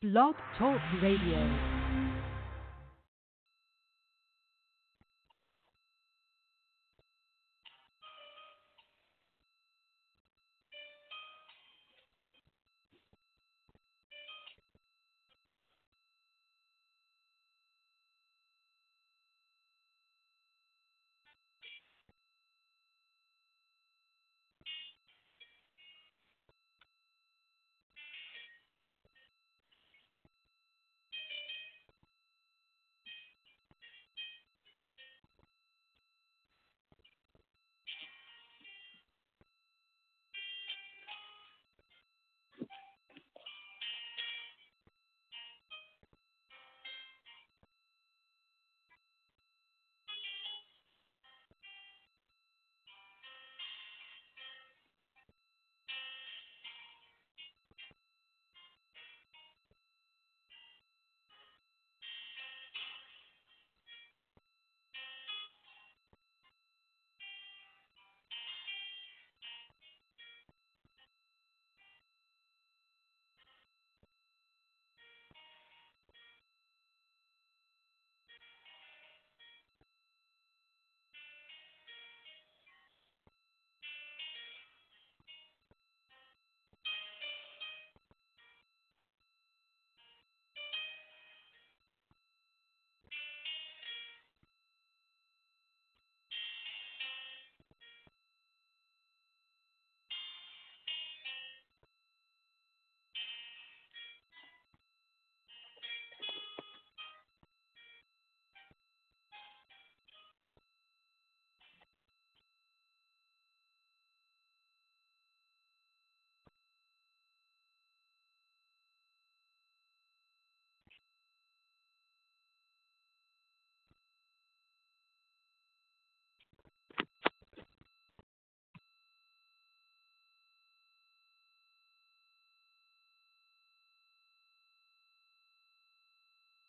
Blog Talk Radio.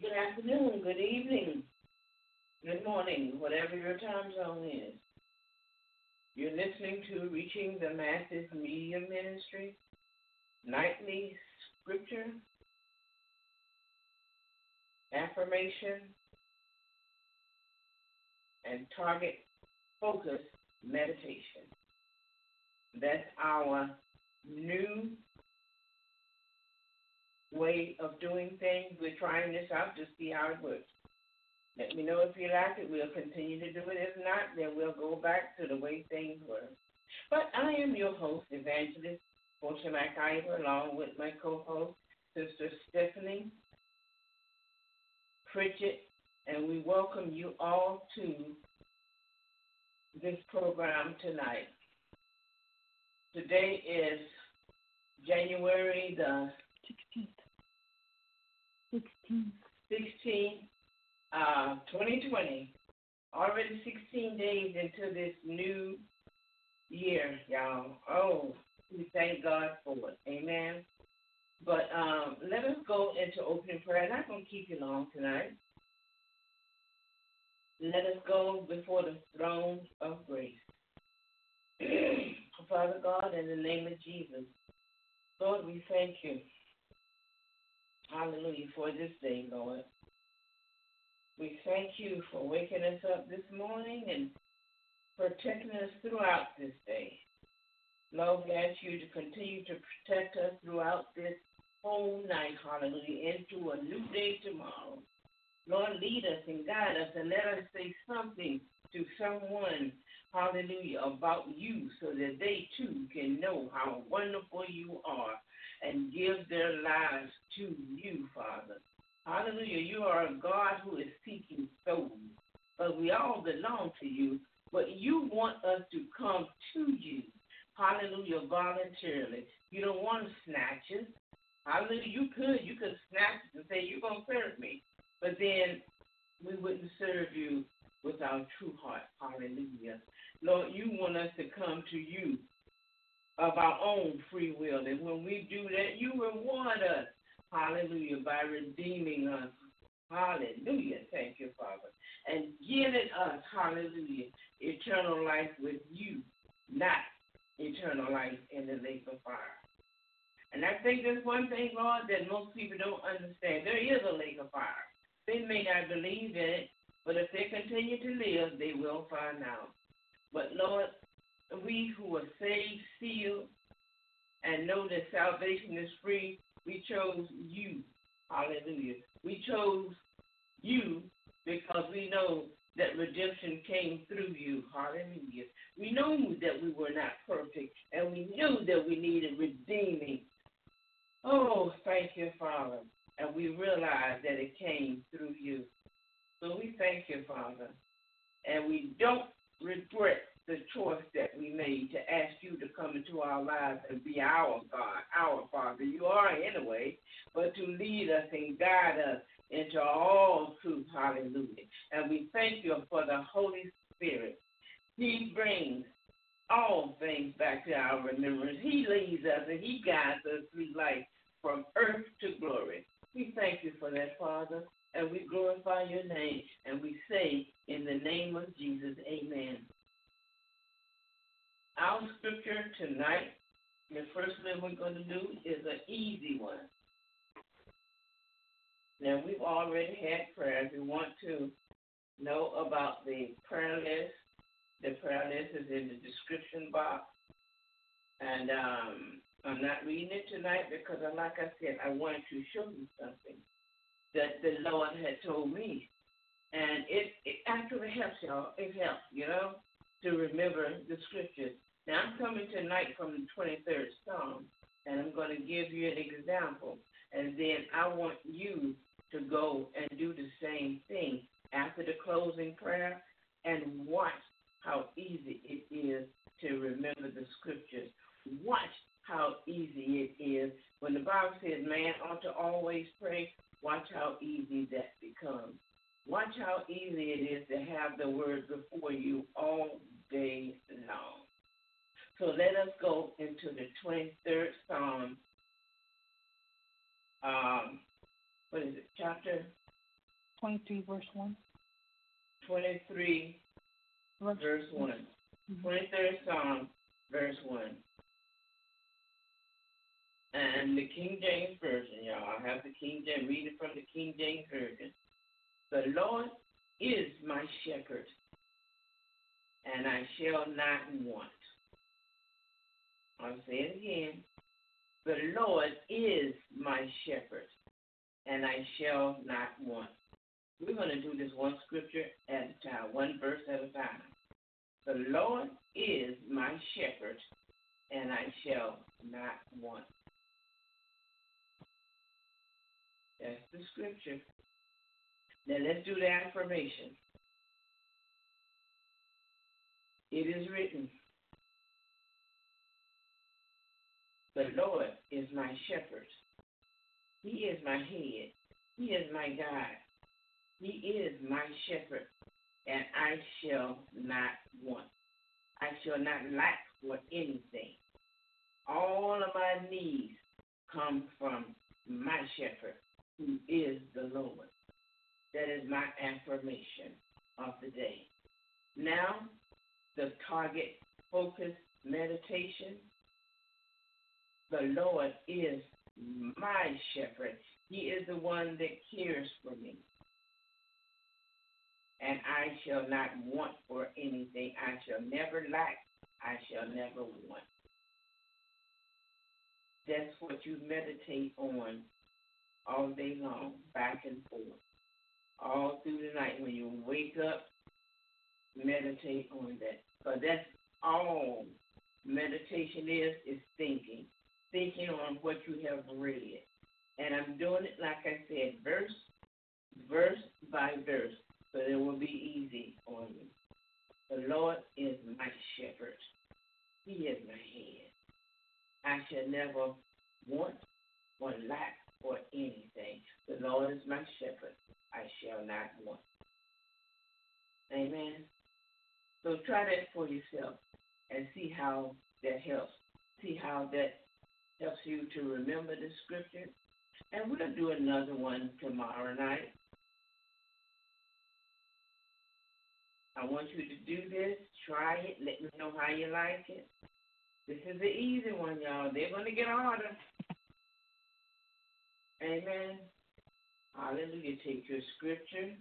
Good afternoon, good evening, good morning, whatever your time zone is. You're listening to Reaching the Masses Media Ministry, Nightly Scripture, Affirmation, and Target Focus Meditation. That's our new way of doing things. We're trying this out to see how it works. Let me know if you like it. We'll continue to do it. If not, then we'll go back to the way things were. But I am your host, Evangelist Boshamak Iver, along with my co-host, Sister Stephanie Pritchett, and we welcome you all to this program tonight. Today is January the 2020, already 16 days into this new year, y'all. Oh, we thank God for it. Amen. But let us go into opening prayer. I'm not going to keep you long tonight. Let us go before the throne of grace. Father God, in the name of Jesus, Lord, we thank you. Hallelujah, for this day, Lord. We thank you for waking us up this morning and protecting us throughout this day. Lord, we ask you to continue to protect us throughout this whole night, hallelujah, into a new day tomorrow. Lord, lead us and guide us and let us say something to someone, hallelujah, about you so that they too can know how wonderful you are and give their lives to you, Father. Hallelujah. You are a God who is seeking souls, but we all belong to you, but you want us to come to you, hallelujah, voluntarily. You don't want to snatch us, Hallelujah. You could snatch it and say, you're going to serve me. But then we wouldn't serve you with our true heart. Hallelujah. Lord, you want us to come to you of our own free will. And when we do that, you reward us. Hallelujah. By redeeming us. Hallelujah. Thank you, Father. And giving us, hallelujah, eternal life with you, not eternal life in the lake of fire. And I think there's one thing, Lord, that most people don't understand. There is a lake of fire. They may not believe in it, but if they continue to live, they will find out. But, Lord, we who are saved, sealed, and know that salvation is free, we chose you. Hallelujah. We chose you because we know that redemption came through you. Hallelujah. We knew that we were not perfect, and we knew that we needed redeeming. Oh, thank you, Father. And we realized that it came through you. So we thank you, Father. And we don't regret the choice that we made to ask you to come into our lives and be our God, our Father. You are anyway, but to lead us and guide us into all truth. Hallelujah. And we thank you for the Holy Spirit. He brings all things back to our remembrance. He leads us and he guides us through life from earth to glory. We thank you for that, Father, and we glorify your name, and we say in the name of Jesus, amen. Our scripture tonight, the first thing we're going to do is an easy one. Now, we've already had prayer. If you want to know about the prayer list is in the description box. And I'm not reading it tonight because, like I said, I wanted to show you something that the Lord had told me. And it actually helps, y'all. It helps, you know, to remember the scriptures. Now, I'm coming tonight from the 23rd Psalm, and I'm going to give you an example. And then I want you to go and do the same thing after the closing prayer and watch how easy it is to remember the scriptures. Watch how easy it is. When the Bible says man ought to always pray, watch how easy that becomes. Watch how easy it is to have the word before you all day long. So let us go into the 23rd Psalm. What is it? Chapter 23, verse 1. 23, verse 1. 23rd Psalm, verse 1. And the King James Version, y'all. I have the King James. Read it from the King James Version. The Lord is my shepherd, and I shall not want. I'll say it again. The Lord is my shepherd, and I shall not want. We're going to do this one scripture at a time, one verse at a time. The Lord is my shepherd, and I shall not want. That's the scripture. Now let's do the affirmation. It is written. The Lord is my shepherd. He is my head. He is my God. He is my shepherd, and I shall not want. I shall not lack for anything. All of my needs come from my shepherd, who is the Lord. That is my affirmation of the day. Now, the target focus meditation. The Lord is my shepherd. He is the one that cares for me. And I shall not want for anything. I shall never lack. I shall never want. That's what you meditate on all day long, back and forth. All through the night when you wake up, meditate on that. Because that's all meditation is thinking. Thinking on what you have read. And I'm doing it, like I said, verse by verse, so it will be easy on you. The Lord is my shepherd. He is my head. I shall never want. or lack for anything. The Lord is my shepherd. I shall not want. Amen. So try that for yourself and see how that helps. See how that helps you to remember the scripture. And we'll do another one tomorrow night. I want you to do this. Try it. Let me know how you like it. This is the easy one, y'all. They're going to get harder. Amen. Hallelujah. Take your scripture,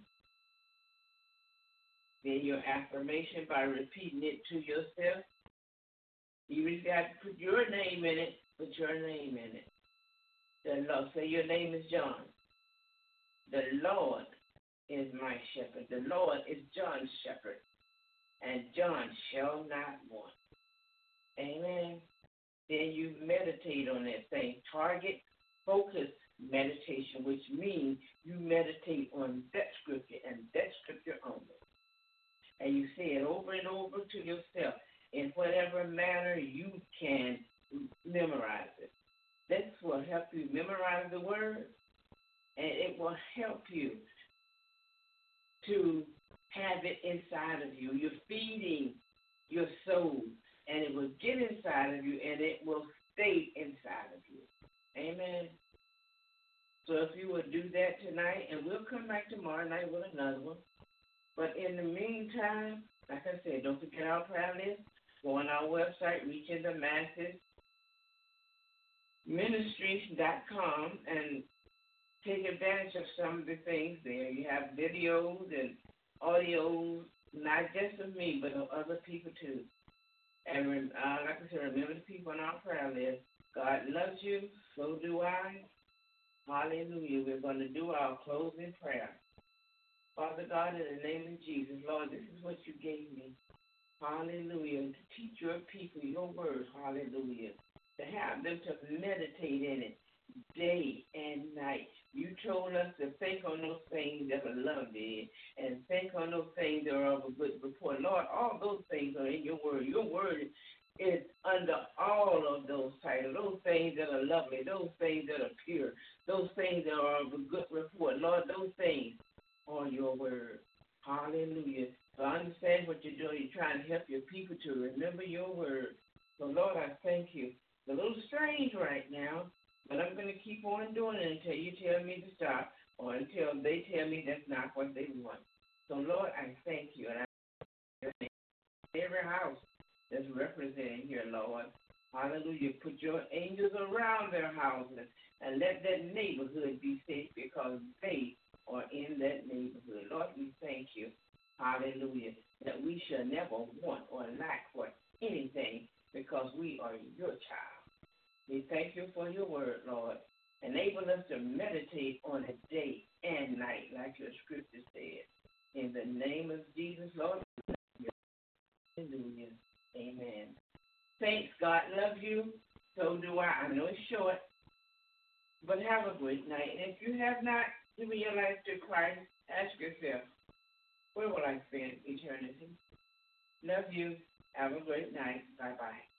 then your affirmation by repeating it to yourself. You've got to put your name in it. Put your name in it. The Lord, say your name is John. The Lord is my shepherd. The Lord is John's shepherd. And John shall not want. Amen. Then you meditate on that thing. Target, focus. Meditation, which means you meditate on that scripture and that scripture only. And you say it over and over to yourself in whatever manner you can memorize it. This will help you memorize the word, and it will help you to have it inside of you. You're feeding your soul, and it will get inside of you, and it will stay inside of you. Amen. So if you would do that tonight, and we'll come back tomorrow night with another one. But in the meantime, like I said, don't forget our prayer list. Go on our website, Reaching the Masses Ministries.com, and take advantage of some of the things there. You have videos and audios, not just of me, but of other people too. And like I said, remember the people on our prayer list. God loves you, so do I. Hallelujah. We're going to do our closing prayer. Father God, in the name of Jesus, Lord, this is what you gave me. Hallelujah. To teach your people your word. Hallelujah. To have them to meditate in it day and night. You told us to think on those things that are lovely and think on those things that are of a good report. Lord, all those things are in your word. Your word is under all of those titles, those things that are lovely, those things that are pure, those things that are of a good report. Lord, those things are your word. Hallelujah. So I understand what you're doing. You're trying to help your people to remember your word. So, Lord, I thank you. It's a little strange right now, but I'm going to keep on doing it until you tell me to stop or until they tell me that's not what they want. So, Lord, I thank you. And I thank you. Every house that's represented here, Lord. Hallelujah. Put your angels around their houses and let that neighborhood be safe because they are in that neighborhood. Lord, we thank you. Hallelujah. That we shall never want or lack for anything because we are your child. We thank you for your word, Lord. Enable us to meditate on it day and night, like your scripture said. In the name of Jesus, Lord. Hallelujah. Amen. Thanks. God loves you. So do I. I know it's short, but have a great night. And if you have not given your life to Christ, ask yourself, where will I spend eternity? Love you. Have a great night. Bye-bye.